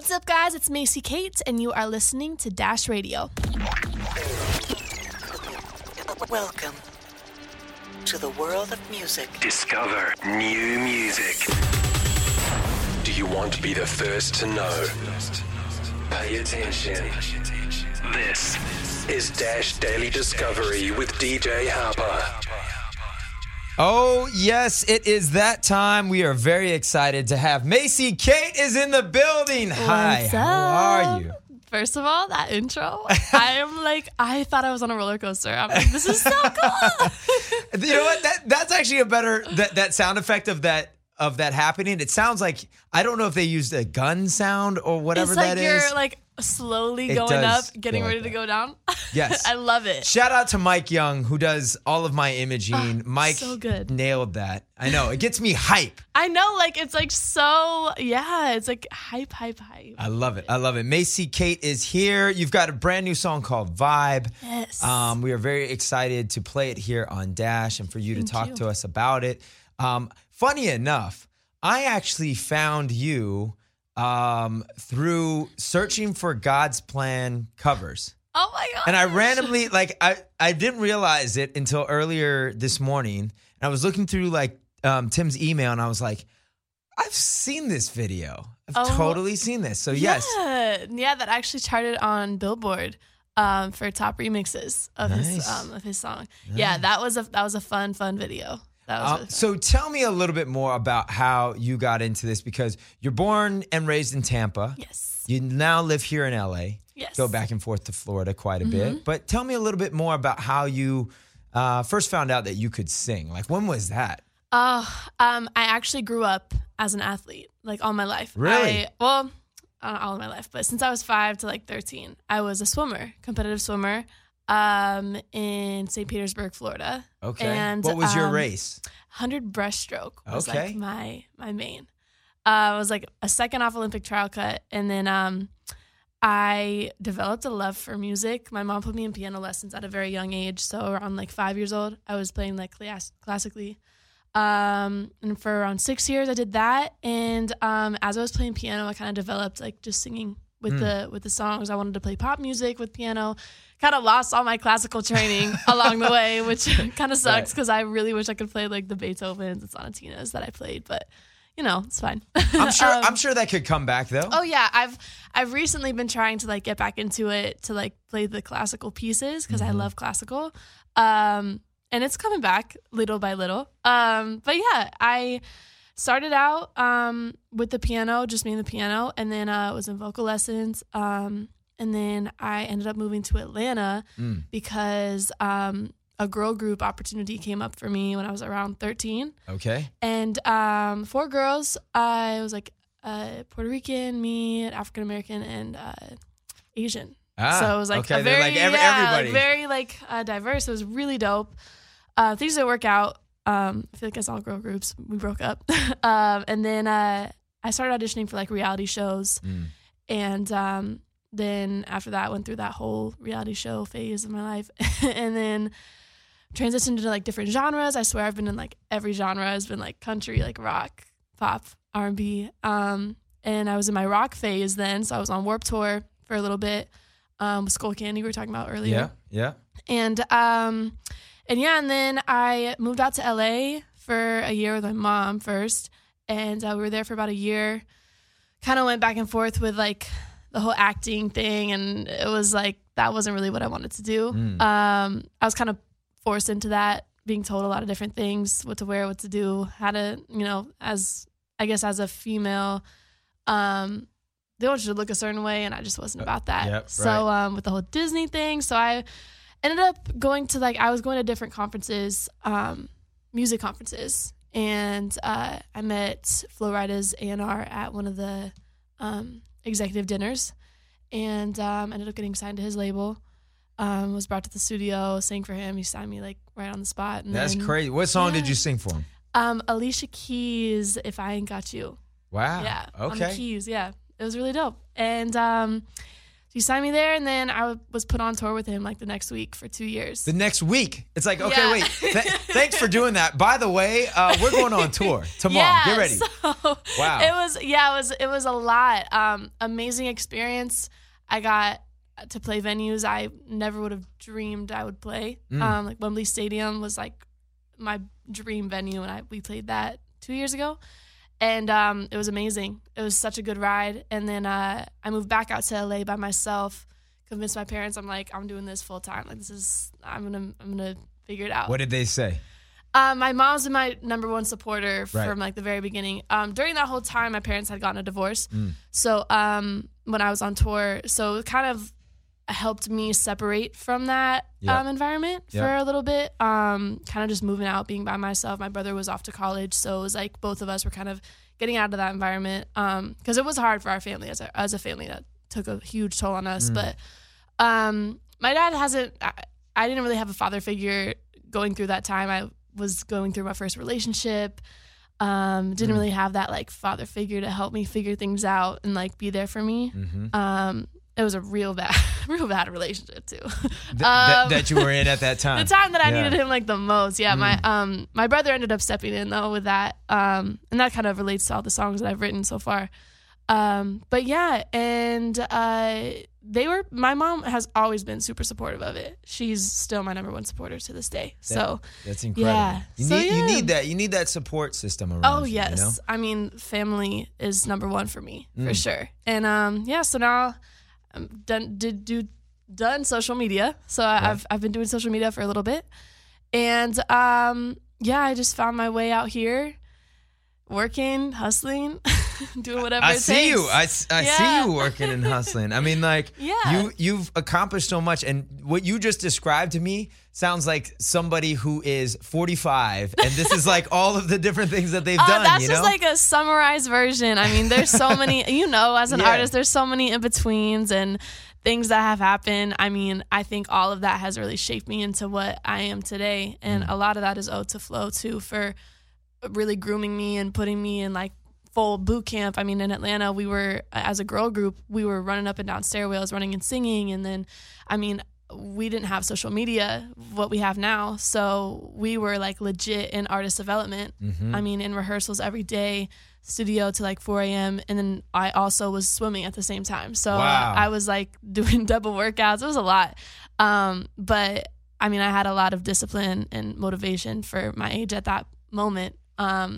What's up, guys? It's Macy Kate, and you are listening to Dash Radio. Welcome to the world of music. Discover new music. Do you want to be the first to know? Pay attention. This is Dash Daily Discovery with DJ Harper. Oh, yes, it is that time. We are very excited to have Macy Kate is in the building. Hi, how are you? First of all, that intro, I thought I was on a roller coaster. I'm like, this is so cool. You know what? That's actually a better, that sound effect of that happening. It sounds like, I don't know if they used a gun sound or whatever that is. It's like you're like slowly going up, getting ready to go down. Yes. I love it. Shout out to Mike Young, who does all of my imaging. Mike so good. Nailed that. I know. It gets me hype. I know. It's like hype. I love it. Macy Kate is here. You've got a brand new song called Vibe. Yes. We are very excited to play it here on Dash and for you to talk to us about it. Funny enough, I actually found you through searching for God's Plan covers. Oh my God. And I randomly, I didn't realize it until earlier this morning. And I was looking through Tim's email and I was like, I've seen this video. I've totally seen this. So yes. Yeah, that actually charted on Billboard for top remixes of his song. Nice. Yeah, that was a fun video. Really so tell me a little bit more about how you got into this, because you're born and raised in Tampa. Yes. You now live here in L.A. Yes. Go back and forth to Florida quite a bit. But tell me a little bit more about how you first found out that you could sing. When was that? I actually grew up as an athlete, all my life. Really? Not all of my life, but since I was 5 to 13, I was a swimmer, competitive swimmer. In St. Petersburg, Florida. Okay. And what was your race? 100 breaststroke was my main. It was a second off Olympic trial cut. And then I developed a love for music. My mom put me in piano lessons at a very young age. So around 5 years old, I was playing classically. And for around 6 years, I did that. And as I was playing piano, I kind of developed just singing with the songs. I wanted to play pop music with piano. Kind of lost all my classical training along the way, which kind of sucks because I really wish I could play the Beethovens and sonatinas that I played, but it's fine. I'm sure that could come back though. Oh yeah, I've recently been trying to get back into it to play the classical pieces because I love classical, and it's coming back little by little. But yeah, I started out with the piano, just me and the piano, and then I was in vocal lessons. And then I ended up moving to Atlanta because a girl group opportunity came up for me when I was around 13. Okay. And 4 girls. I was Puerto Rican, me, African American, and Asian. So it was a very, everybody. Diverse. It was really dope. Things didn't work out. I feel as all girl groups, we broke up. And then I started auditioning for reality shows. And then after that, I went through that whole reality show phase of my life and then transitioned into different genres. I swear I've been in every genre. It's been country, rock, pop, R&B. And I was in my rock phase then. So I was on Warped Tour for a little bit. With Skullcandy we were talking about earlier. Yeah. And then I moved out to L.A. for a year with my mom first. And we were there for about a year. Kind of went back and forth with the whole acting thing, and it was that wasn't really what I wanted to do. I was kind of forced into that, being told a lot of different things, what to wear, what to do, how to, as a female, they want you to look a certain way, and I just wasn't about that. Yep, so right. With the whole Disney thing, so I ended up going to different conferences, music conferences, and I met Flo Rida's A&R at one of the executive dinners, and ended up getting signed to his label. Was brought to the studio, sang for him. He signed me right on the spot. And that's crazy. What song did you sing for him? Alicia Keys, If I Ain't Got You. Wow. Yeah. Okay. On the keys. Yeah. It was really dope. And he signed me there, and then I was put on tour with him the next week for 2 years. The next week? It's okay, wait. Thanks for doing that. By the way, we're going on tour tomorrow. Yeah, get ready. So, wow. It was a lot. Amazing experience. I got to play venues I never would have dreamed I would play. Like Wembley Stadium was like my dream venue, and we played that 2 years ago. And it was amazing. It was such a good ride. And then I moved back out to L.A. by myself, convinced my parents, I'm like, I'm doing this full time. Like, this is, I'm gonna figure it out. What did they say? My mom's been my number one supporter from like the very beginning. During that whole time, my parents had gotten a divorce. So when I was on tour, so it kind of helped me separate from that environment for a little bit. Kind of just moving out, being by myself. My brother was off to college, so it was like both of us were kind of getting out of that environment because it was hard for our family as a family. That took a huge toll on us. But my dad hasn't. I didn't really have a father figure going through that time. I was going through my first relationship. Didn't really have that like father figure to help me figure things out and like be there for me. It was a real bad relationship too. That you were in at that time. The time that I needed him like the most. Yeah. My brother ended up stepping in though with that. And that kind of relates to all the songs that I've written so far. But yeah. And, my mom has always been super supportive of it. She's still my number one supporter to this day. So that's incredible. Yeah. You need that support system around you. Oh yes. You know? I mean, family is number one for me for sure. And, so now I'm done social media. So I've been doing social media for a little bit, and I just found my way out here, working, hustling, doing whatever it takes. I see you working and hustling. I mean, like you've accomplished so much, and what you just described to me sounds like somebody who is 45, and this is like all of the different things that they've done. That's just like a summarized version. I mean, there's so many, as an artist, there's so many in-betweens and things that have happened. I mean, I think all of that has really shaped me into what I am today, and a lot of that is owed to Flo too for really grooming me and putting me in like full boot camp. I mean, in Atlanta, we were, as a girl group, we were running up and down stairwells, running and singing, and then, I mean, we didn't have social media, what we have now, so we were like legit in artist development. I mean, in rehearsals every day, studio to like 4 a.m. And then I also was swimming at the same time. So I was like doing double workouts. It was a lot. But I mean, I had a lot of discipline and motivation for my age at that moment. And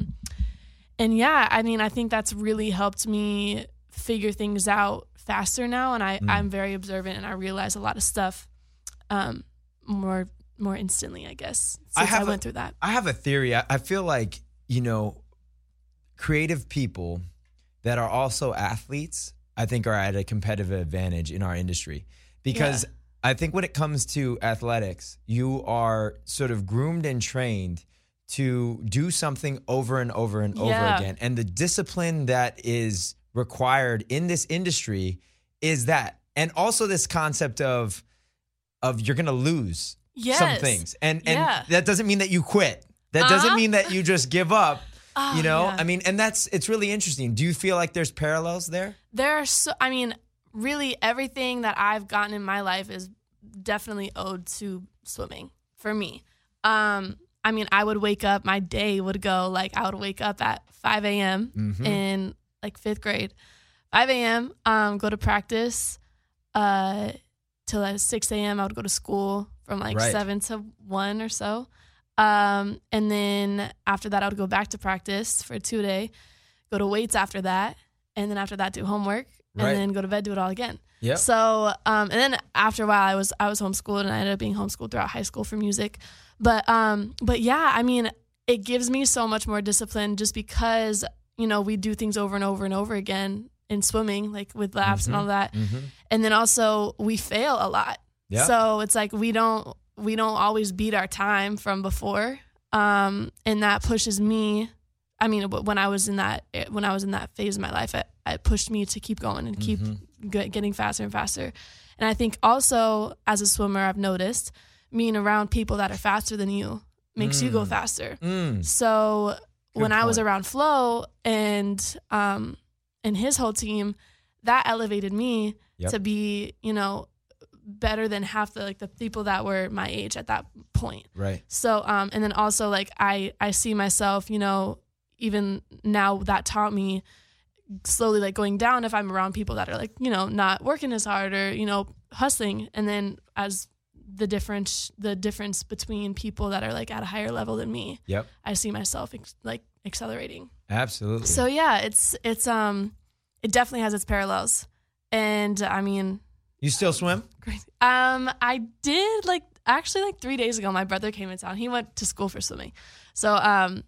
yeah, I mean, I think that's really helped me figure things out faster now. And I'm very observant, and I realize a lot of stuff more instantly, I guess, since I went through that. I have a theory. I feel like, creative people that are also athletes, I think, are at a competitive advantage in our industry. Because I think when it comes to athletics, you are sort of groomed and trained to do something over and over and over again. And the discipline that is required in this industry is that. And also this concept of you're going to lose some things. And that doesn't mean that you quit. That doesn't mean that you just give up. I mean, and it's really interesting. Do you feel like there's parallels there? Really everything that I've gotten in my life is definitely owed to swimming for me. I would wake up, my day would go like, I would wake up at 5 a.m. In like fifth grade, 5 a.m., go to practice till at 6 a.m. I would go to school from like 7 to 1 or so. And then after that, I would go back to practice for a 2-day, go to weights after that. And then after that, do homework and then go to bed, do it all again. Yep. So, and then after a while I was homeschooled, and I ended up being homeschooled throughout high school for music. But yeah, I mean, it gives me so much more discipline just because, we do things over and over and over again in swimming, like with laps and all that. And then also we fail a lot. Yeah. So it's like, we don't always beat our time from before. And that pushes me. I mean, when I was in that phase of my life, it pushed me to keep going and keep getting faster and faster. And I think also as a swimmer, I've noticed being around people that are faster than you makes you go faster. So good when point. I was around Flo and his whole team, that elevated me to be, better than half the, like, the people that were my age at that point. Right. So, and then also, like, I see myself, you know, even now that taught me slowly, like, going down if I'm around people that are, like, you know, not working as hard or, you know, hustling. And then as the difference between people that are, like, at a higher level than me, yep, I see myself like accelerating. Absolutely. So yeah, it definitely has its parallels. And I mean, you still swim? Crazy. I did, like, actually, like, 3 days ago, my brother came in town. He went to school for swimming. So,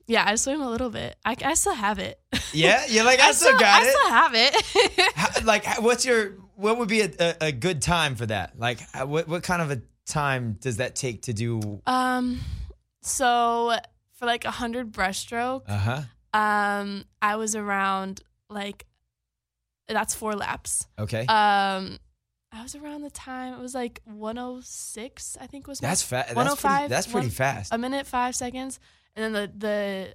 yeah, I swim a little bit. I still have it. Yeah? You're like, I still got it. I still have it. How, like, what would be a good time for that? Like, what kind of a time does that take to do? So for, like, 100 breaststroke, I was around, like, that's 4 laps. Okay. I was around the time, it was like 106, I think was my. That's fast. 105. That's pretty fast. 1 minute 5 seconds. And then the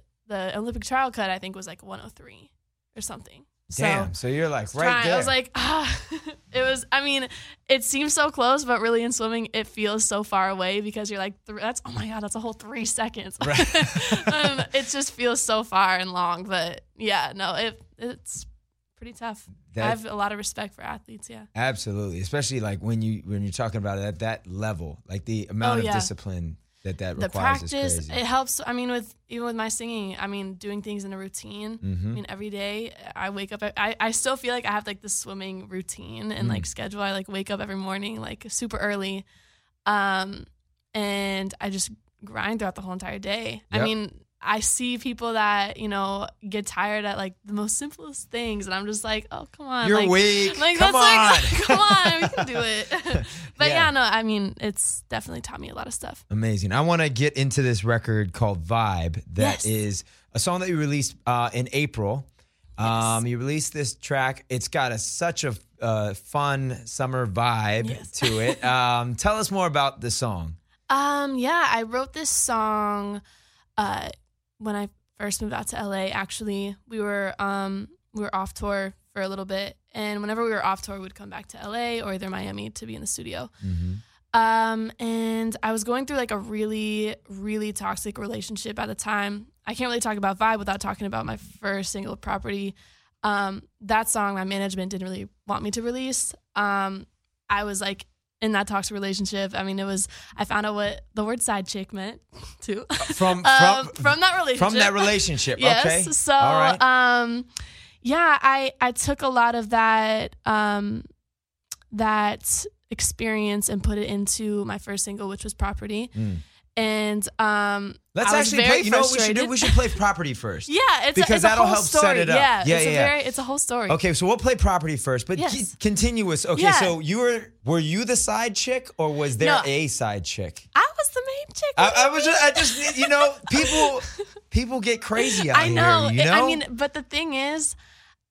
Olympic trial cut, I think, was like 103 or something. Damn. So you're like right there. I was like, ah. It was, I mean, it seems so close, but really in swimming, it feels so far away because you're like, that's, oh my God, that's a whole 3 seconds. Right. It just feels so far and long. But yeah, no, it's pretty tough. I have a lot of respect for athletes, yeah. Absolutely, especially like when you're talking about it at that level, like the amount of discipline that requires. The practice is crazy. It helps. I mean, even with my singing, I mean, doing things in a routine. Mm-hmm. I mean, every day I wake up. I still feel like I have like this swimming routine and like schedule. I like wake up every morning like super early, and I just grind throughout the whole entire day. Yep. I mean, I see people that, you know, get tired at, like, the most simplest things, and I'm just like, oh, come on. You're like, weak. Like, come that's on. Like, come on, we can do it. But, yeah, no, I mean, it's definitely taught me a lot of stuff. Amazing. I want to get into this record called Vibe that is a song that you released in April. Yes. You released this track. It's got such a fun summer vibe to it. Tell us more about the song. Yeah, I wrote this song when I first moved out to L.A., actually, we were off tour for a little bit. And whenever we were off tour, we'd come back to L.A. or either Miami to be in the studio. Mm-hmm. And I was going through, like, a really, really toxic relationship at the time. I can't really talk about Vibe without talking about my first single, Property. That song, my management didn't really want me to release. I was, like, in that toxic relationship. I mean, I found out what the word side chick meant too. From that relationship. From that relationship. Yes. Okay. So, all right. Yeah, I took a lot of that experience and put it into my first single, which was Property. Mm. And let's actually play. You know what we should do? We should play Property first. Yeah, because that'll help set it up. Yeah, it's a whole story. Okay, so we'll play Property first, but continuous. Okay, so you were you the side chick or was there a side chick? I was the main chick. I just you know, people get crazy out here. I know. You know? I mean, but the thing is,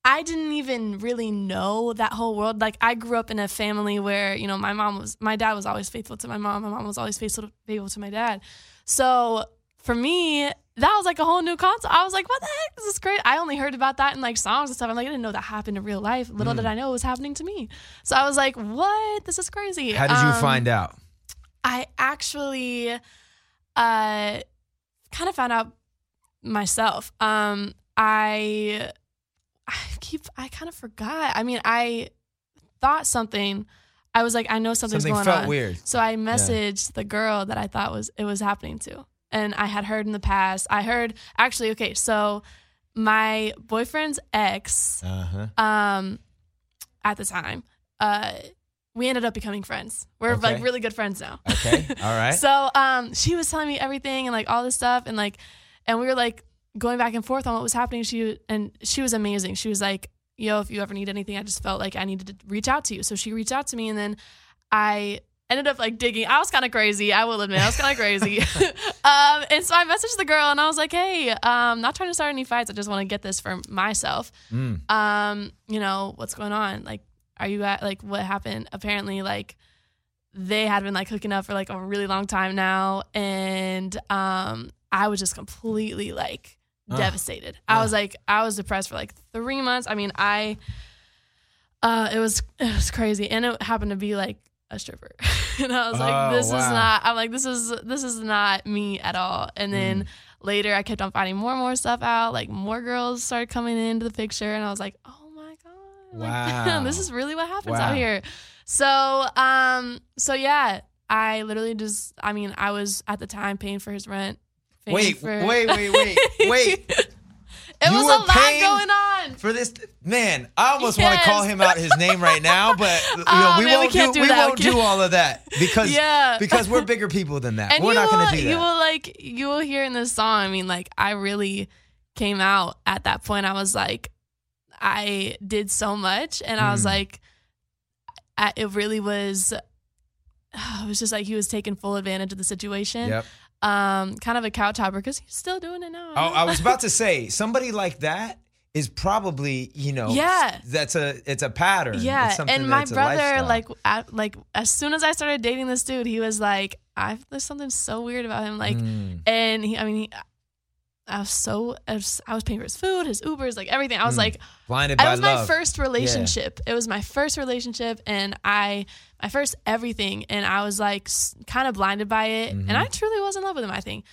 I didn't even really know that whole world. Like, I grew up in a family where, you know, my dad was always faithful to my mom. My mom was always faithful to my dad. So for me, that was like a whole new concept. I was like, what the heck? This is great. I only heard about that in like songs and stuff. I'm like, I didn't know that happened in real life. Little did I know it was happening to me. So I was like, what? This is crazy. How did you find out? I actually kind of found out myself. I kind of forgot. I mean, I thought something. I was like, I know something's going on. Something felt weird. So I messaged the girl that I thought it was happening to. And I had heard in the past. I heard, actually, okay, so my boyfriend's ex at the time, we ended up becoming friends. We're like really good friends now. Okay, all right. So she was telling me everything and like all this stuff. And like, and we were like, going back and forth on what was happening. She was amazing. She was like, yo, if you ever need anything, I just felt like I needed to reach out to you. So she reached out to me, and then I ended up like digging. I was kind of crazy. I will admit, I was kind of crazy. And so I messaged the girl, and I was like, hey, I'm not trying to start any fights. I just want to get this for myself. You know, what's going on? Like, are you at, like, what happened? Apparently, like, they had been like hooking up for like a really long time now. And I was just completely like, devastated. I was depressed for like 3 months. I mean, it was crazy. And it happened to be like a stripper. And I was like, this is not me at all. And then later I kept on finding more and more stuff out. Like more girls started coming into the picture and I was like, oh my God. Wow. Like, this is really what happens out here. So, yeah, I literally just, I mean, I was at the time paying for his rent. Wait. It was a lot going on. For this, man, I almost want to call him out his name right now, but we won't do all of that because because we're bigger people than that. And we're not going to do that. You will hear in this song. I mean, like, I really came out at that point. I was like, I did so much, and I was like, it really was. It was just like he was taking full advantage of the situation. Yep. Kind of a couch hopper because he's still doing it now. Oh, I was about to say somebody like that is probably, you know, it's a pattern. Yeah, and my brother, like as soon as I started dating this dude, he was like, there's something so weird about him. Like, and I was paying for his food, his Ubers, like everything. I was like, blinded by love. It was my first relationship. Yeah. It was my first relationship, and my first everything, and I was like kind of blinded by it, and I truly was in love with him, I think.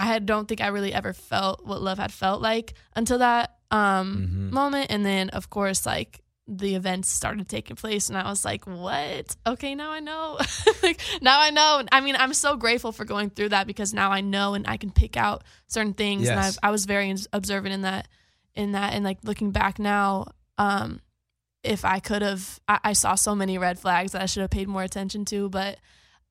I don't think I really ever felt what love had felt like until that moment, and then of course like the events started taking place, and I was like, what? Okay, now I know. I mean, I'm so grateful for going through that because now I know and I can pick out certain things, and I was very observant in that, and like looking back now, if I could have, I saw so many red flags that I should have paid more attention to, but.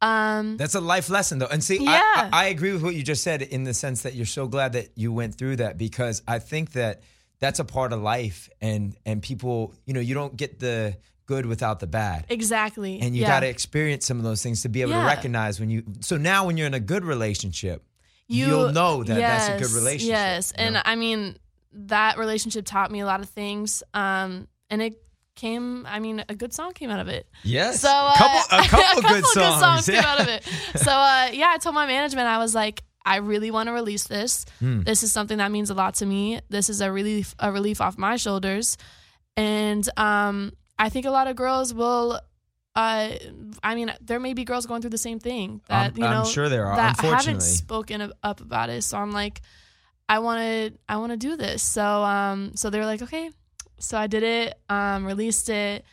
That's a life lesson though. And see, I agree with what you just said in the sense that you're so glad that you went through that, because I think that that's a part of life, and people, you know, you don't get the good without the bad. Exactly. And you got to experience some of those things to be able to recognize when you, so now when you're in a good relationship, you'll know that that's a good relationship. Yes. And I mean, that relationship taught me a lot of things. And it, a good song came out of it. Yes. So a couple good songs came out of it. So I told my management, I was like, I really want to release this. This is something that means a lot to me. This is a relief off my shoulders, and I think a lot of girls will. There may be girls going through the same thing that I'm sure there are. That haven't spoken up about it. So I'm like, I want to do this. So so they were like, okay. So I did it, released it,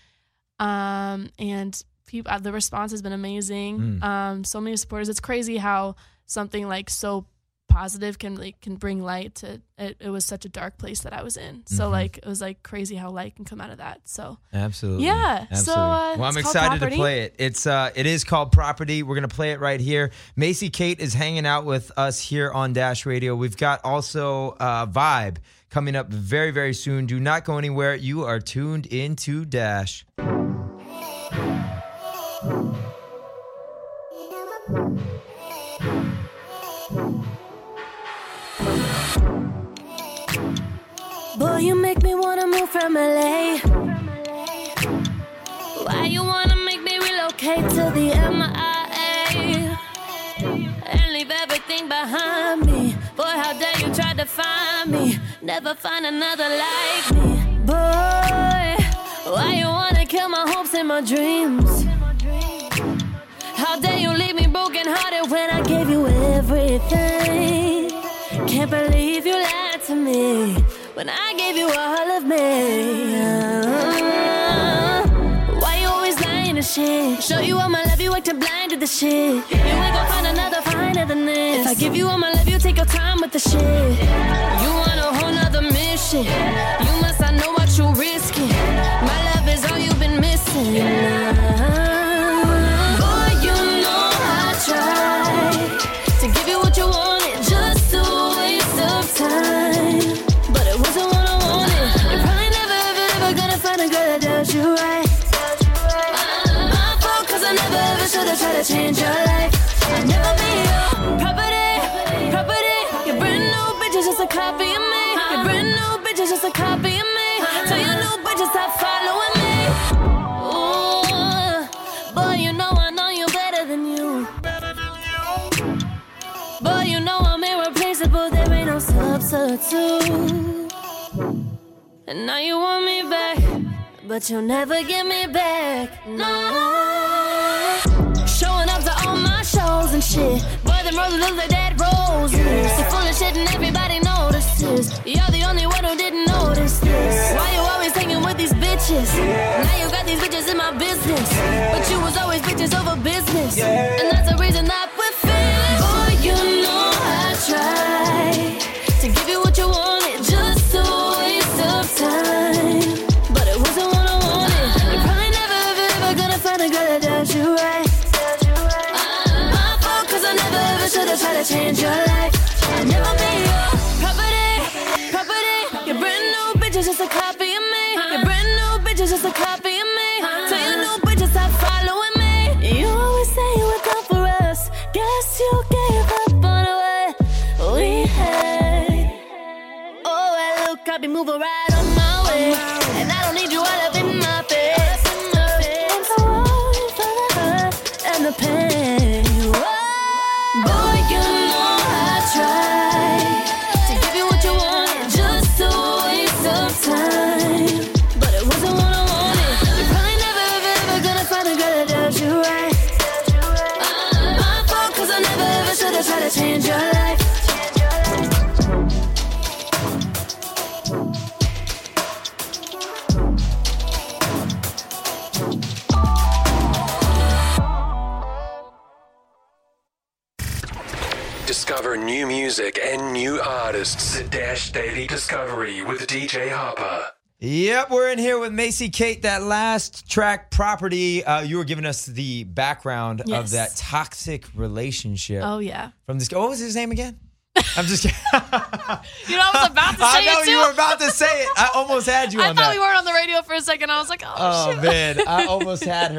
and people, the response has been amazing. So many supporters. It's crazy how something like so positive can bring light to it. It was such a dark place that I was in. So it was like crazy how light can come out of that. So absolutely, yeah. Absolutely. So well, I'm excited to play it. It's it is called Property. We're gonna play it right here. Macy Kate is hanging out with us here on Dash Radio. We've got also Vibe coming up very, very soon. Do not go anywhere. You are tuned into Dash. Boy, you make me wanna move from L.A. Why you wanna make me relocate to the MIA and leave everything behind me? Boy, how dare you try to find me? Never find another like me. Boy, why you wanna kill my hopes and my dreams? How dare you leave me brokenhearted when I gave you everything? Can't believe you lied to me when I gave you all of me. Why you always lying to shit? Show you all my love, you acting blind to the shit. You ain't gon' find another finer than this. If I give you all my love, you take your time with the shit. You want a whole nother mission. You must not know what you risking. My love is all you've been missing. Boy, you know I tried to give you what you wanted, just a waste of time. Try to change your life. I'll never be your property. Your brand new bitch is just a copy of me. Your brand new bitch is just a copy of me. So your new bitch is stop following me. Ooh, boy, you know I know you better than you. Boy, you know I'm irreplaceable. There ain't no substitute. And now you want me back. but you'll never get me back. No. Showing up to all my shows and shit, boy, them roses look like dead roses. Yeah. You're full of shit and everybody notices. You're the only one who didn't notice this. Why you always hanging with these bitches? Now you got these bitches in my business, but you was always bitches over business, and that's the reason I quit. Boy, you know I tried to give you what you wanted, just a waste of time. But it wasn't what I wanted. You're probably never, ever, ever gonna find a girl that does you right. My fault, cause I never, ever should have tried to change your life. I'll never be your property, property. Your brand new bitch is just a copy of me. Your brand new bitch is just a copy of me. Tell your new bitch to stop following me. You always say you were down for us. Guess you gave up on what we had. Oh, well, look, I'll be moving right on my way. And I don't need you all up in my face. I'm so worried for the hurt and the pain. Oh, boy, you know I tried to give you what you wanted, just a waste of time. But it wasn't what I wanted. You're probably never, ever, ever gonna find a girl that does you right. Try to change your life. Discover new music and new artists at Dash Daily Discovery with DJ Harper. Yep, we're in here with Macy Kate. That last track, Property, you were giving us the background of that toxic relationship. Oh, yeah. From this, what was his name again? I'm just kidding. You know, I was about to say it, too. I know, you were about to say it. I almost had you on that. I thought we weren't on the radio for a second. I was like, oh shit. Oh, man, I almost had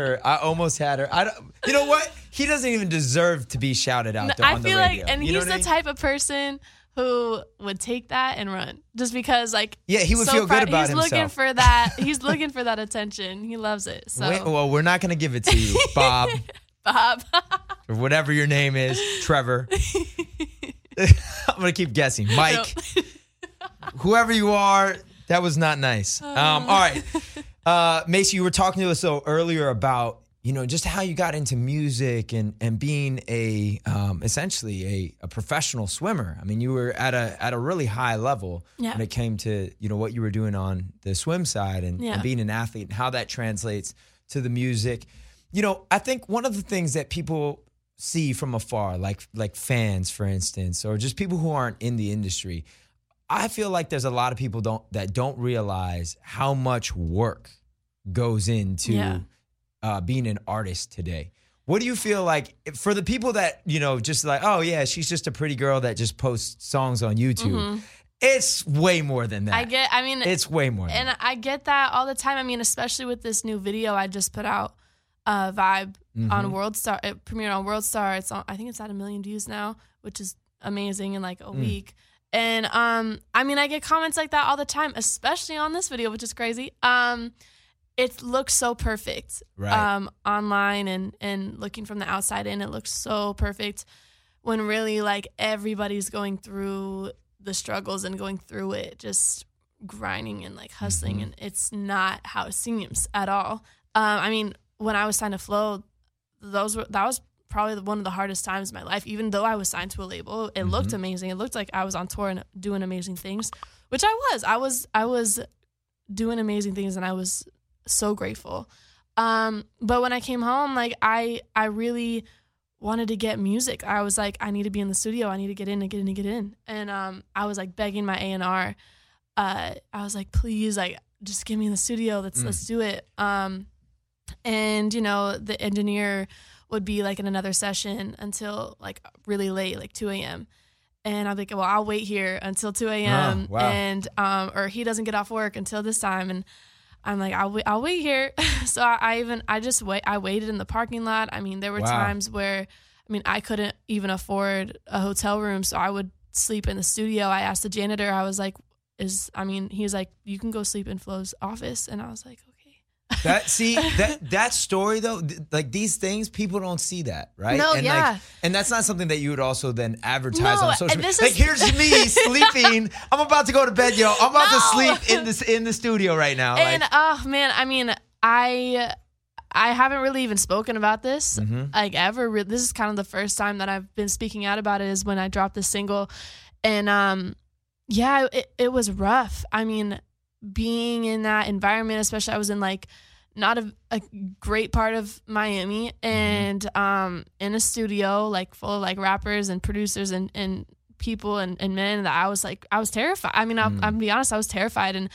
her. You know what? He doesn't even deserve to be shouted out on the radio. I feel like, and he's the type of person who would take that and run just because, like, he would feel good about himself. He's looking for that attention. He loves it. So, well, we're not going to give it to you, Bob. Or whatever your name is, Trevor. I'm going to keep guessing. Mike. Nope. Whoever you are, that was not nice. All right. Macy, you were talking to us earlier about, you know, just how you got into music and being essentially a professional swimmer. I mean, you were at a really high level when it came to, you know, what you were doing on the swim side and being an athlete and how that translates to the music. You know, I think one of the things that people see from afar, like fans, for instance, or just people who aren't in the industry, I feel like there's a lot of people that don't realize how much work goes into being an artist today. What do you feel like for the people that, you know, just like, oh yeah, she's just a pretty girl that just posts songs on YouTube? Mm-hmm. It's way more than that. It's way more than that. And I get that all the time. I mean, especially with this new video I just put out, Vibe, on World Star. It premiered on World Star. I think it's at 1 million views now, which is amazing in like a week. And I mean, I get comments like that all the time, especially on this video, which is crazy. It looks so perfect, right? Online and looking from the outside in, it looks so perfect when really like everybody's going through the struggles and going through it, just grinding and like hustling. And it's not how it seems at all. I mean, when I was signed to Flo, that was probably one of the hardest times in my life, even though I was signed to a label. It looked amazing. It looked like I was on tour and doing amazing things, which I was. I was doing amazing things and I was so grateful. But when I came home, like I really wanted to get music. I was like, I need to be in the studio. I need to get in. And I was like begging my A&R. I was like, please, like just get me in the studio. Let's do it. And you know, the engineer would be like in another session until like really late, like 2 a.m. And I'd be like, well, I'll wait here until 2 a.m. Oh, wow. And or he doesn't get off work until this time. And I'm like, I'll wait here. So I waited in the parking lot. I mean, there were times where, I mean, I couldn't even afford a hotel room, so I would sleep in the studio. I asked the janitor, I was like, he was like, you can go sleep in Flo's office. And I was like, okay. That story though, like these things, people don't see that, right? No, and yeah. Like, and that's not something that you would also then advertise on social media. Like here's me sleeping. I'm about to go to bed, yo. I'm about to sleep in the studio right now. And like, oh man, I mean, I haven't really even spoken about this like ever. This is kind of the first time that I've been speaking out about it is when I dropped this single, and yeah, it was rough. I mean, being in that environment, especially I was in like not a great part of Miami, and in a studio like full of like rappers and producers and people and men that I was like, I was terrified. I mean, I'm gonna be honest, I was terrified, and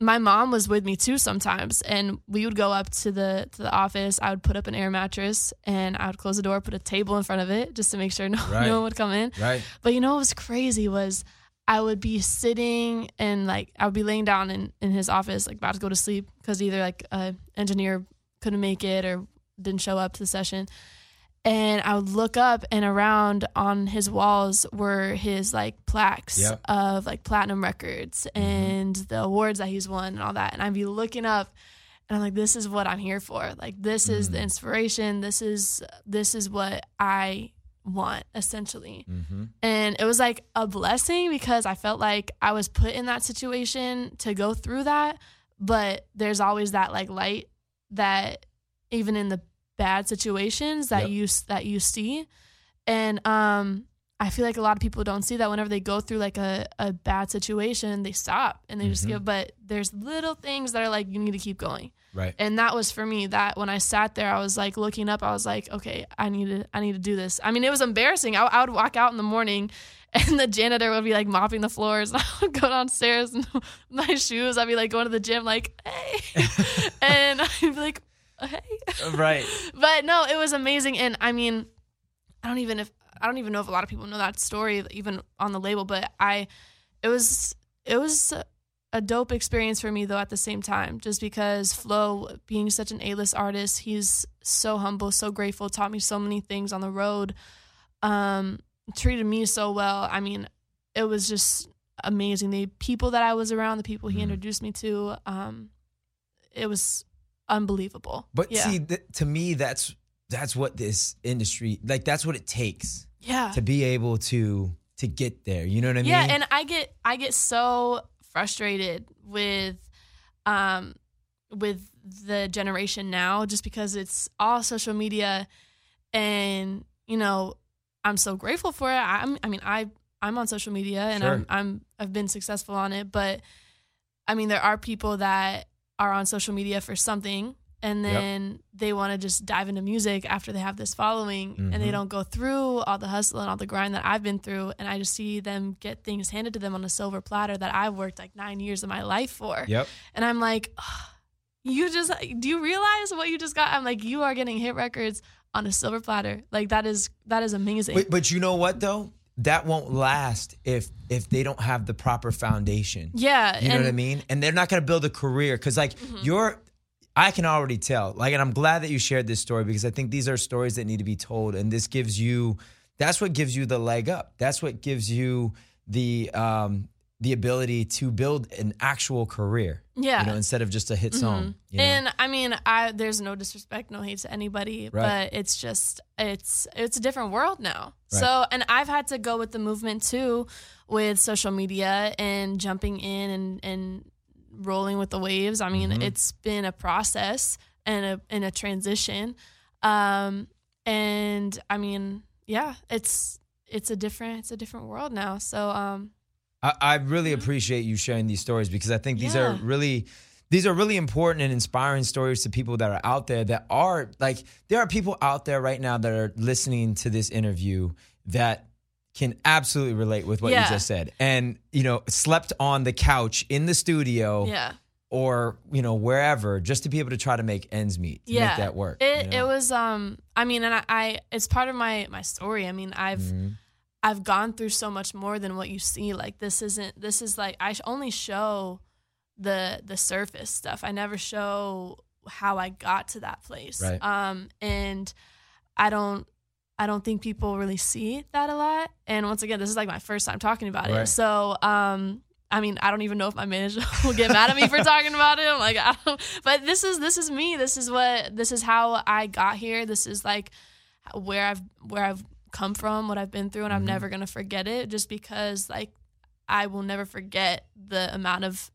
my mom was with me too sometimes, and we would go up to the office. I would put up an air mattress and I would close the door, put a table in front of it just to make sure no one would come in. Right. But you know what was crazy was I would be sitting and like I would be laying down in his office, like about to go to sleep because either like an engineer couldn't make it or didn't show up to the session. And I would look up, and around on his walls were his like plaques of like platinum records and the awards that he's won and all that. And I'd be looking up, and I'm like, this is what I'm here for. Like this is the inspiration. This is what I want essentially. And it was like a blessing because I felt like I was put in that situation to go through that. But there's always that like light that even in the bad situations that you see. And I feel like a lot of people don't see that whenever they go through like a bad situation, they stop and they just give, but there's little things that are like, you need to keep going. Right. And that was for me, that when I sat there, I was like looking up, I was like, okay, I need to do this. I mean, it was embarrassing. I would walk out in the morning and the janitor would be like mopping the floors. And I would go downstairs in my shoes. I'd be like going to the gym, like, hey, and I'd be like, okay. Right. But no, it was amazing. And I mean, I don't even know if a lot of people know that story even on the label, but it was a dope experience for me though at the same time, just because Flo being such an A-list artist, he's so humble, so grateful, taught me so many things on the road, treated me so well. I mean, it was just amazing. The people that I was around, the people he introduced me to, it was unbelievable. But see, to me, that's what this industry, like that's what it takes to be able to get there. You know what I mean? Yeah. And I get so frustrated with the generation now, just because it's all social media, and, you know, I'm so grateful for it. I'm on social media and I've been successful on it, but I mean, there are people that are on social media for something, and then they want to just dive into music after they have this following, and they don't go through all the hustle and all the grind that I've been through. And I just see them get things handed to them on a silver platter that I've worked like 9 years of my life for. Yep. And I'm like, oh, do you realize what you just got? I'm like, you are getting hit records on a silver platter. Like that is amazing. Wait, but you know what though? That won't last if they don't have the proper foundation. Yeah. You know what I mean? And they're not going to build a career. Cause like I can already tell, like, and I'm glad that you shared this story, because I think these are stories that need to be told. And this gives you, that's what gives you the leg up. That's what gives you the ability to build an actual career. Yeah. You know, instead of just a hit song. You know? And I mean, there's no disrespect, no hate to anybody, but it's just, it's a different world now. Right. So, and I've had to go with the movement too, with social media and jumping in and rolling with the waves. I mean, it's been a process and a transition. And I mean, yeah, it's a different world now. So, I really appreciate you sharing these stories, because I think these are really, important and inspiring stories to people that are out there that are like, there are people out there right now that are listening to this interview that can absolutely relate with what you just said. And, you know, slept on the couch in the studio or, you know, wherever, just to be able to try to make ends meet, to make that work. It, you know? It was, I mean, and I it's part of my story. I mean, I've gone through so much more than what you see. Like this is like, I only show the surface stuff. I never show how I got to that place. Right. And I don't think people really see that a lot. And once again, this is like my first time talking about it. So I mean, I don't even know if my manager will get mad at me for talking about him. Like, I don't, but this is me. This is how I got here. This is like where I've come from, what I've been through, and I'm never gonna forget it. Just because, like, I will never forget the amount of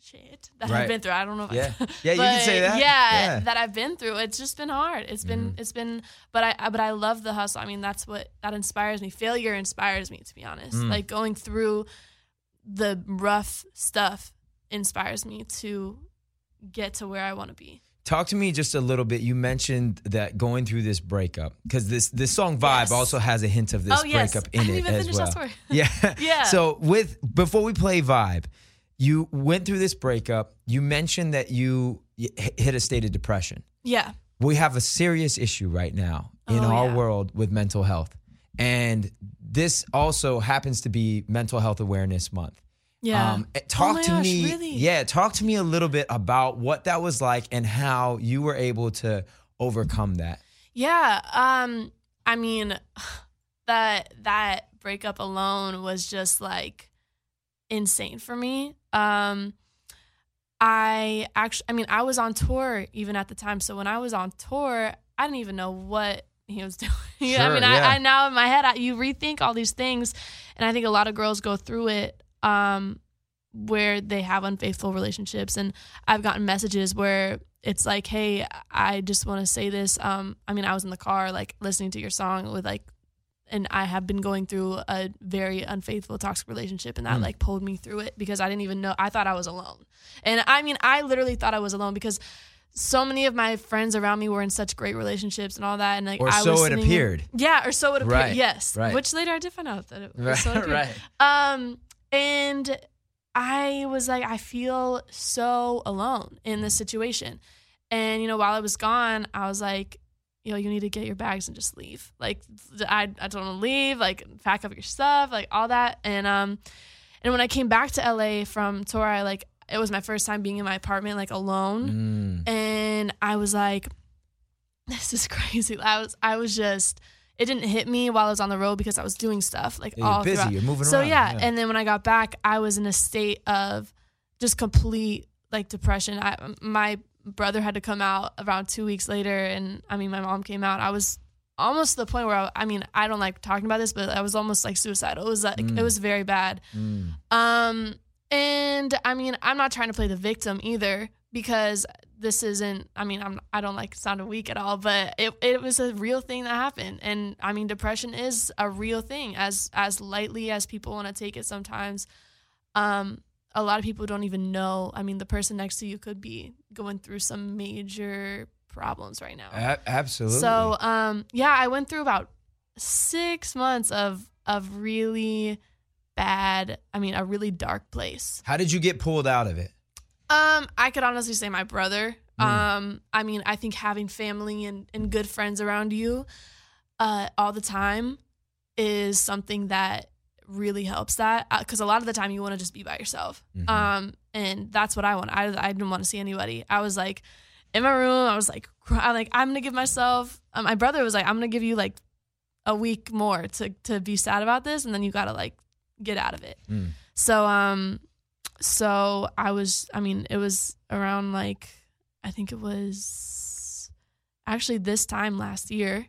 shit that I've been through. I don't know. Yeah, you can say that. Yeah, that I've been through. It's just been hard. It's been. But I love the hustle. I mean, that inspires me. Failure inspires me, to be honest. Like going through the rough stuff inspires me to get to where I want to be. Talk to me just a little bit. You mentioned that going through this breakup, because this song Vibe also has a hint of this breakup in it as well. I didn't even finish that story. Yeah. So before we play Vibe, you went through this breakup. You mentioned that you hit a state of depression. Yeah. We have a serious issue right now in our world with mental health. And this also happens to be Mental Health Awareness Month. Yeah. Talk to me a little bit about what that was like and how you were able to overcome that. Yeah. I mean, that breakup alone was just like insane for me. I was on tour even at the time. So when I was on tour, I didn't even know what he was doing. Sure, I mean, yeah. I now in my head, you rethink all these things. And I think a lot of girls go through it where they have unfaithful relationships. And I've gotten messages where it's like, hey, I just want to say this. I mean, I was in the car, like, listening to your song with, like, and I have been going through a very unfaithful, toxic relationship, and that like pulled me through it because I didn't even know. I thought I was alone. And I mean, I literally thought I was alone because so many of my friends around me were in such great relationships and all that, and like, or I so was it appeared. Yeah, or so it appeared. Right, yes, right. Which later I did find out that it was so it appeared. Right. And I was like, I feel so alone in this situation. And you know, while I was gone, I was like, you know, you need to get your bags and just leave. Like, I don't want to leave. Like, pack up your stuff, like all that. And when I came back to L.A. from tour, I like. It was my first time being in my apartment, like, alone. And I was like, this is crazy. I was just, it didn't hit me while I was on the road because I was doing stuff, like, all busy, throughout. You're moving so, around. So, yeah. And then when I got back, I was in a state of just complete, like, depression. My brother had to come out around 2 weeks later. And, I mean, my mom came out. I was almost to the point where, I mean, I don't like talking about this, but I was almost, like, suicidal. It was, like, it was very bad. And I mean, I'm not trying to play the victim either because this isn't, I mean, I don't like sounding weak at all, but it was a real thing that happened. And I mean, depression is a real thing as lightly as people want to take it sometimes. A lot of people don't even know. I mean, the person next to you could be going through some major problems right now. Absolutely. So, I went through about 6 months of really bad, I mean, a really dark place. How did you get pulled out of it? I could honestly say my brother. I mean, I think having family and good friends around you all the time is something that really helps that. Because a lot of the time you want to just be by yourself. And that's what I want. I didn't want to see anybody. I was like in my room. I was like, I'm going to give myself, my brother was like, I'm going to give you like a week more to be sad about this. And then you got to like get out of it. So it was around like, I think it was actually this time last year.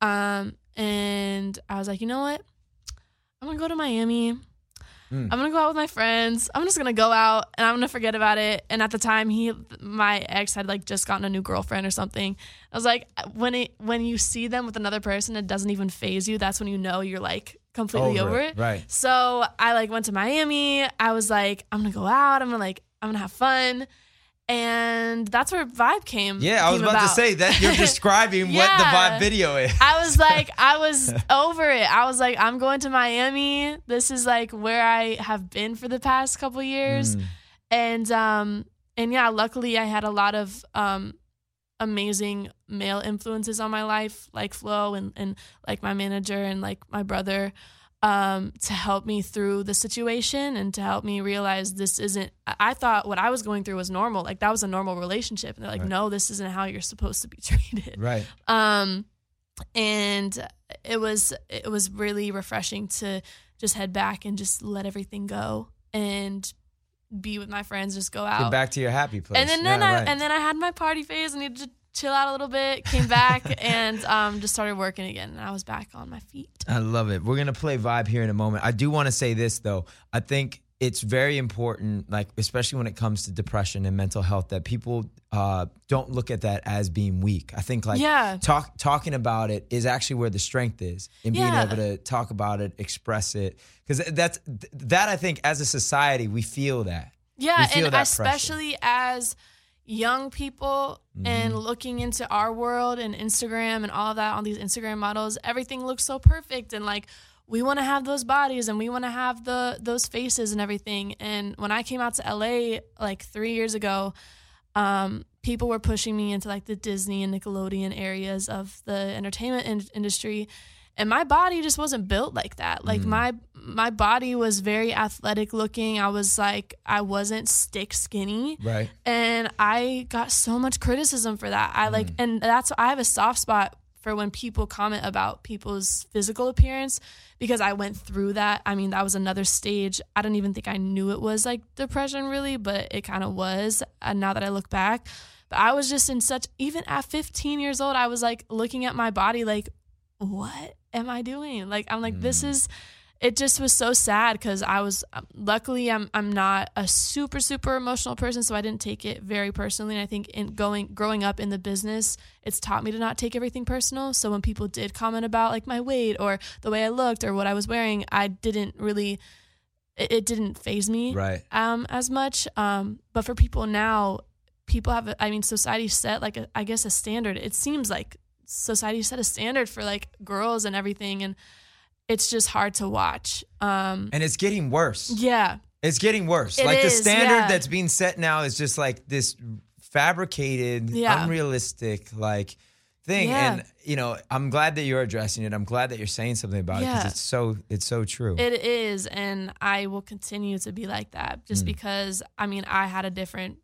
And I was like, you know what? I'm gonna go to Miami. I'm gonna go out with my friends. I'm just gonna go out and I'm gonna forget about it. And at the time my ex had like just gotten a new girlfriend or something. I was like, when you see them with another person, it doesn't even faze you. That's when you know you're like completely over it. Right. So I like went to Miami. I was like, I'm gonna go out. I'm gonna have fun. And that's where Vibe came. Yeah, I was about to say that you're describing what the Vibe video is. I was over it. I was like, I'm going to Miami. This is like where I have been for the past couple years. And yeah, luckily I had a lot of amazing male influences on my life, like Flo and like my manager and like my brother, to help me through the situation and to help me realize this isn't, I thought what I was going through was normal. Like that was a normal relationship. And they're like, no, this isn't how you're supposed to be treated. Right. And it was really refreshing to just head back and just let everything go and be with my friends, just go out. Get back to your happy place. And then I had my party phase. I needed to chill out a little bit, came back, and just started working again. And I was back on my feet. I love it. We're going to play Vibe here in a moment. I do want to say this, though. I think it's very important, like especially when it comes to depression and mental health, that people don't look at that as being weak. I think talking about it is actually where the strength is in being able to talk about it, express it. Because that I think as a society, we feel that. Yeah, we feel and that especially pressure. As young people and looking into our world and Instagram and all of that on these Instagram models, everything looks so perfect and like, we want to have those bodies and we want to have those faces and everything. And when I came out to L.A. like 3 years ago, people were pushing me into like the Disney and Nickelodeon areas of the entertainment industry. And my body just wasn't built like that. Like my body was very athletic looking. I was like, I wasn't stick skinny. Right. And I got so much criticism for that. And that's, I have a soft spot for when people comment about people's physical appearance, because I went through that. I mean, that was another stage. I don't even think I knew it was like depression really, but it kind of was. And now that I look back, but I was just in such, even at 15 years old, I was like looking at my body, like, what am I doing? Like, I'm like, it just was so sad. Cause I was, luckily I'm not a super, super emotional person. So I didn't take it very personally. And I think in growing up in the business, it's taught me to not take everything personal. So when people did comment about like my weight or the way I looked or what I was wearing, I didn't really, it didn't faze me as much. But for people now, society set like, a standard. It seems like society set a standard for like girls and everything. And it's just hard to watch. And it's getting worse. Yeah. It's getting worse. The standard that's being set now is just like this fabricated, unrealistic like thing. Yeah. And, you know, I'm glad that you're addressing it. I'm glad that you're saying something about it because it's so true. It is. And I will continue to be like that just because, I mean, I had a different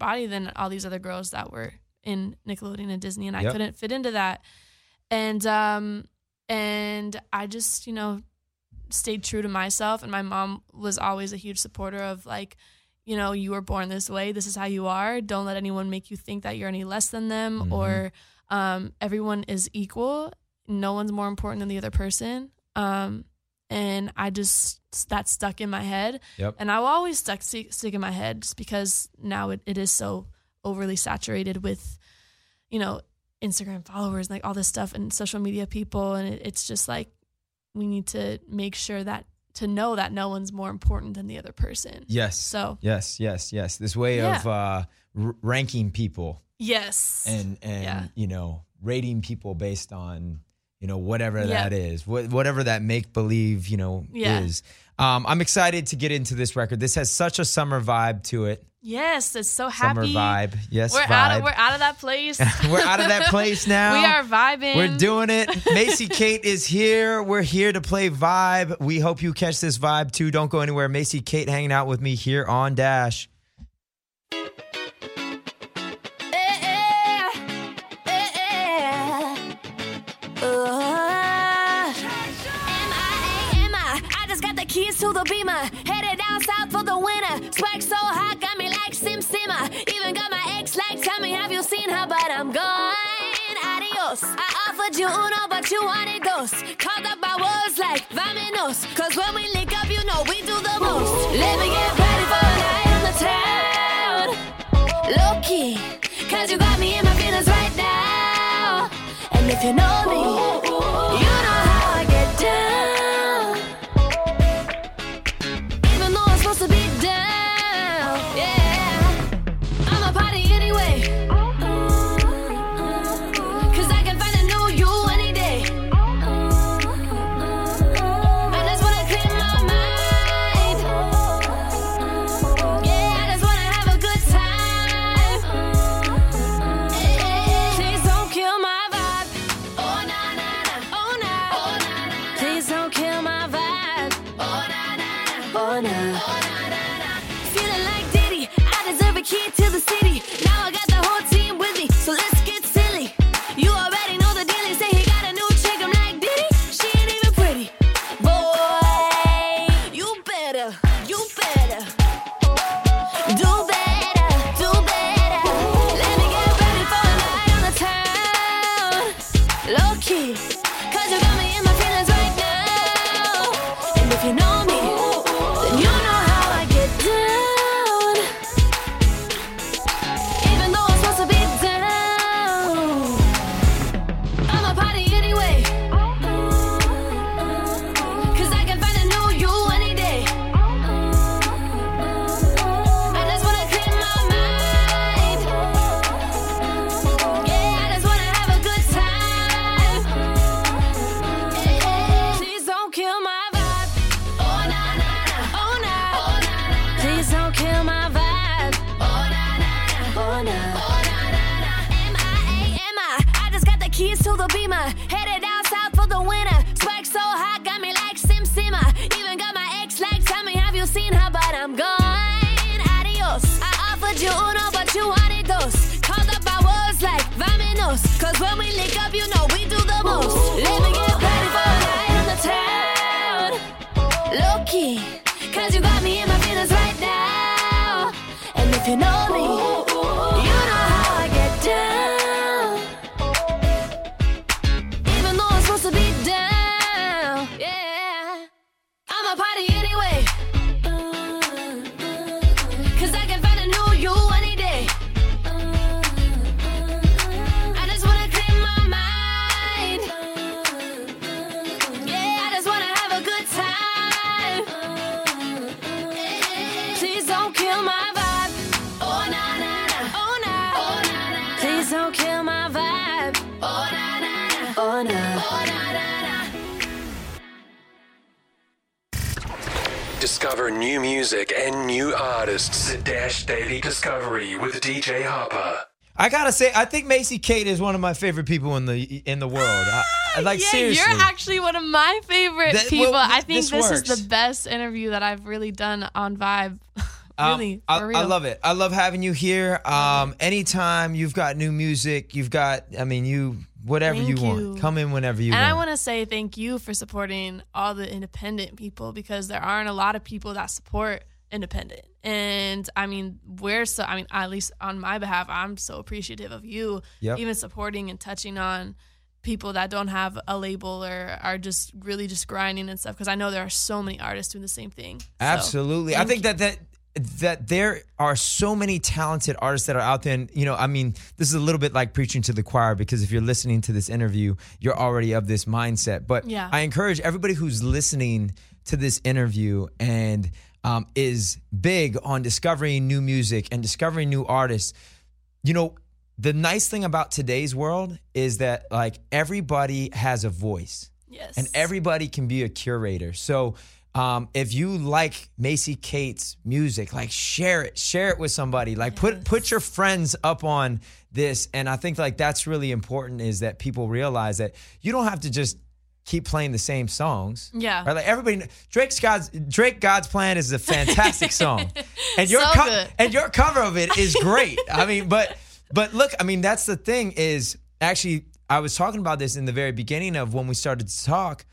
body than all these other girls that were in Nickelodeon and Disney. And I couldn't fit into that. And I just, you know, stayed true to myself. And my mom was always a huge supporter of like, you know, you were born this way. This is how you are. Don't let anyone make you think that you're any less than them or everyone is equal. No one's more important than the other person. And I just, that stuck in my head. Yep. And I will always stick in my head just because now it is so overly saturated with, you know, Instagram followers, and like all this stuff and social media people. And it's just like, we need to make sure that to know that no one's more important than the other person. Yes. So yes. This way of ranking people. Yes. And you know, rating people based on, you know, whatever that is, whatever that make believe, you know, is. I'm excited to get into this record. This has such a summer vibe to it. Yes, it's so happy. Summer vibe. Yes, vibe. We're out of that place. We're out of that place now. We are vibing. We're doing it. Macy Kate is here. We're here to play Vibe. We hope you catch this vibe too. Don't go anywhere. Macy Kate hanging out with me here on Dash. Keys to the Beamer, headed down south for the winter. Swag so hot, got me like Sim Simmer. Even got my ex like, tell me, have you seen her? But I'm gone, adios. I offered you uno, but you wanted dos. Called up my words like, vámonos. Cause when we link up, you know we do the most. Let me get ready for a night on the town. Low key, cause you got me in my feelings right now. And if you know me, you know how I get down. the beamer, headed out south for the winter. Swag so hot, got me like Sim Sima. Even got my ex like, tell me, have you seen her? But I'm gone, adios. I offered you uno, but you wanted dos. Called up our words like, vámonos. Cause when we link up, you know we do the most. Let me get ready for a night on the town. Low key, cause you got me in my feelings right now. And if you know me, discover new music and new artists at Dash Daily Discovery with DJ Harper. I gotta say, I think Macy Kate is one of my favorite people in the world. Like, yeah, seriously. You're actually one of my favorite people. Well, I think this is the best interview that I've really done on Vibe. Really, for real. I love it. I love having you here. Anytime you've got new music, you've got, I mean, you... Whatever you want. Come in whenever you want. And I want to say thank you for supporting all the independent people, because there aren't a lot of people that support independent. And I mean, at least on my behalf, I'm so appreciative of you even supporting and touching on people that don't have a label or are just really just grinding and stuff. Because I know there are so many artists doing the same thing. Absolutely. So, I think that there are so many talented artists that are out there. And, you know, I mean, this is a little bit like preaching to the choir, because if you're listening to this interview, you're already of this mindset. But yeah. I encourage everybody who's listening to this interview and is big on discovering new music and discovering new artists. You know, the nice thing about today's world is that, like, everybody has a voice. Yes. And everybody can be a curator. So, if you like Macy Kate's music, like, share it with somebody, like, yes. put your friends up on this. And I think, like, that's really important, is that people realize that you don't have to just keep playing the same songs. Yeah. Right? Like, everybody, God's Plan is a fantastic song. And your cover of it is great. I mean, but look, I mean, that's the thing is, actually, I was talking about this in the very beginning of when we started to talk.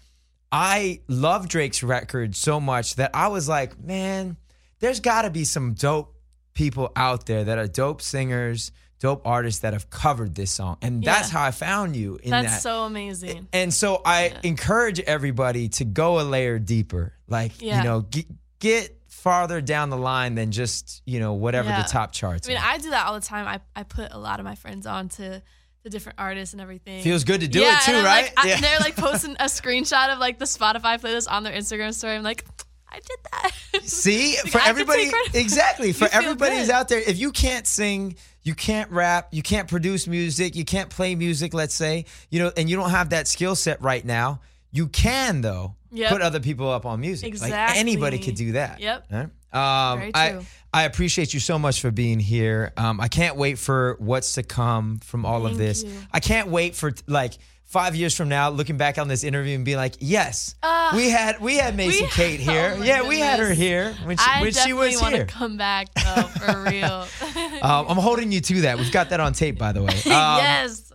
I love Drake's record so much that I was like, man, there's got to be some dope people out there that are dope singers, dope artists that have covered this song. And that's how I found you in that. That's so amazing. And so I encourage everybody to go a layer deeper. Like, you know, get farther down the line than just, you know, whatever the top charts are. I mean, I do that all the time. I put a lot of my friends on to the different artists and everything. Feels good to do it too, right? Like, they're like posting a screenshot of like the Spotify playlist on their Instagram story. I'm like, I did that. See, like, for everybody, exactly. For everybody who's out there, if you can't sing, you can't rap, you can't produce music, you can't play music, let's say, you know, and you don't have that skill set right now, you can though put other people up on music. Exactly. Like, anybody could do that. Yep. Right? I appreciate you so much for being here. I can't wait for what's to come from all of this. You. I can't wait for, like, 5 years from now, looking back on this interview and being like, yes, we had Macy Kate here. Oh yeah, goodness. We had her here when she was here. I definitely want to come back, though, for real. I'm holding you to that. We've got that on tape, by the way. Yes.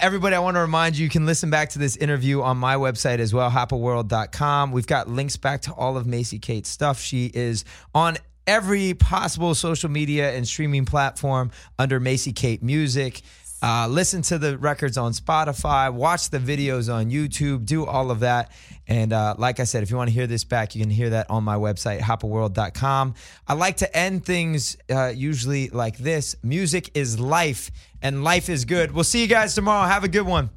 Everybody, I want to remind you, you can listen back to this interview on my website as well, hopperworld.com. We've got links back to all of Macy Kate's stuff. She is on every possible social media and streaming platform under Macy Kate Music. Listen to the records on Spotify, watch the videos on YouTube, do all of that. And like I said, if you want to hear this back, you can hear that on my website, hopperworld.com. I like to end things usually like this. Music is life, and life is good. We'll see you guys tomorrow. Have a good one.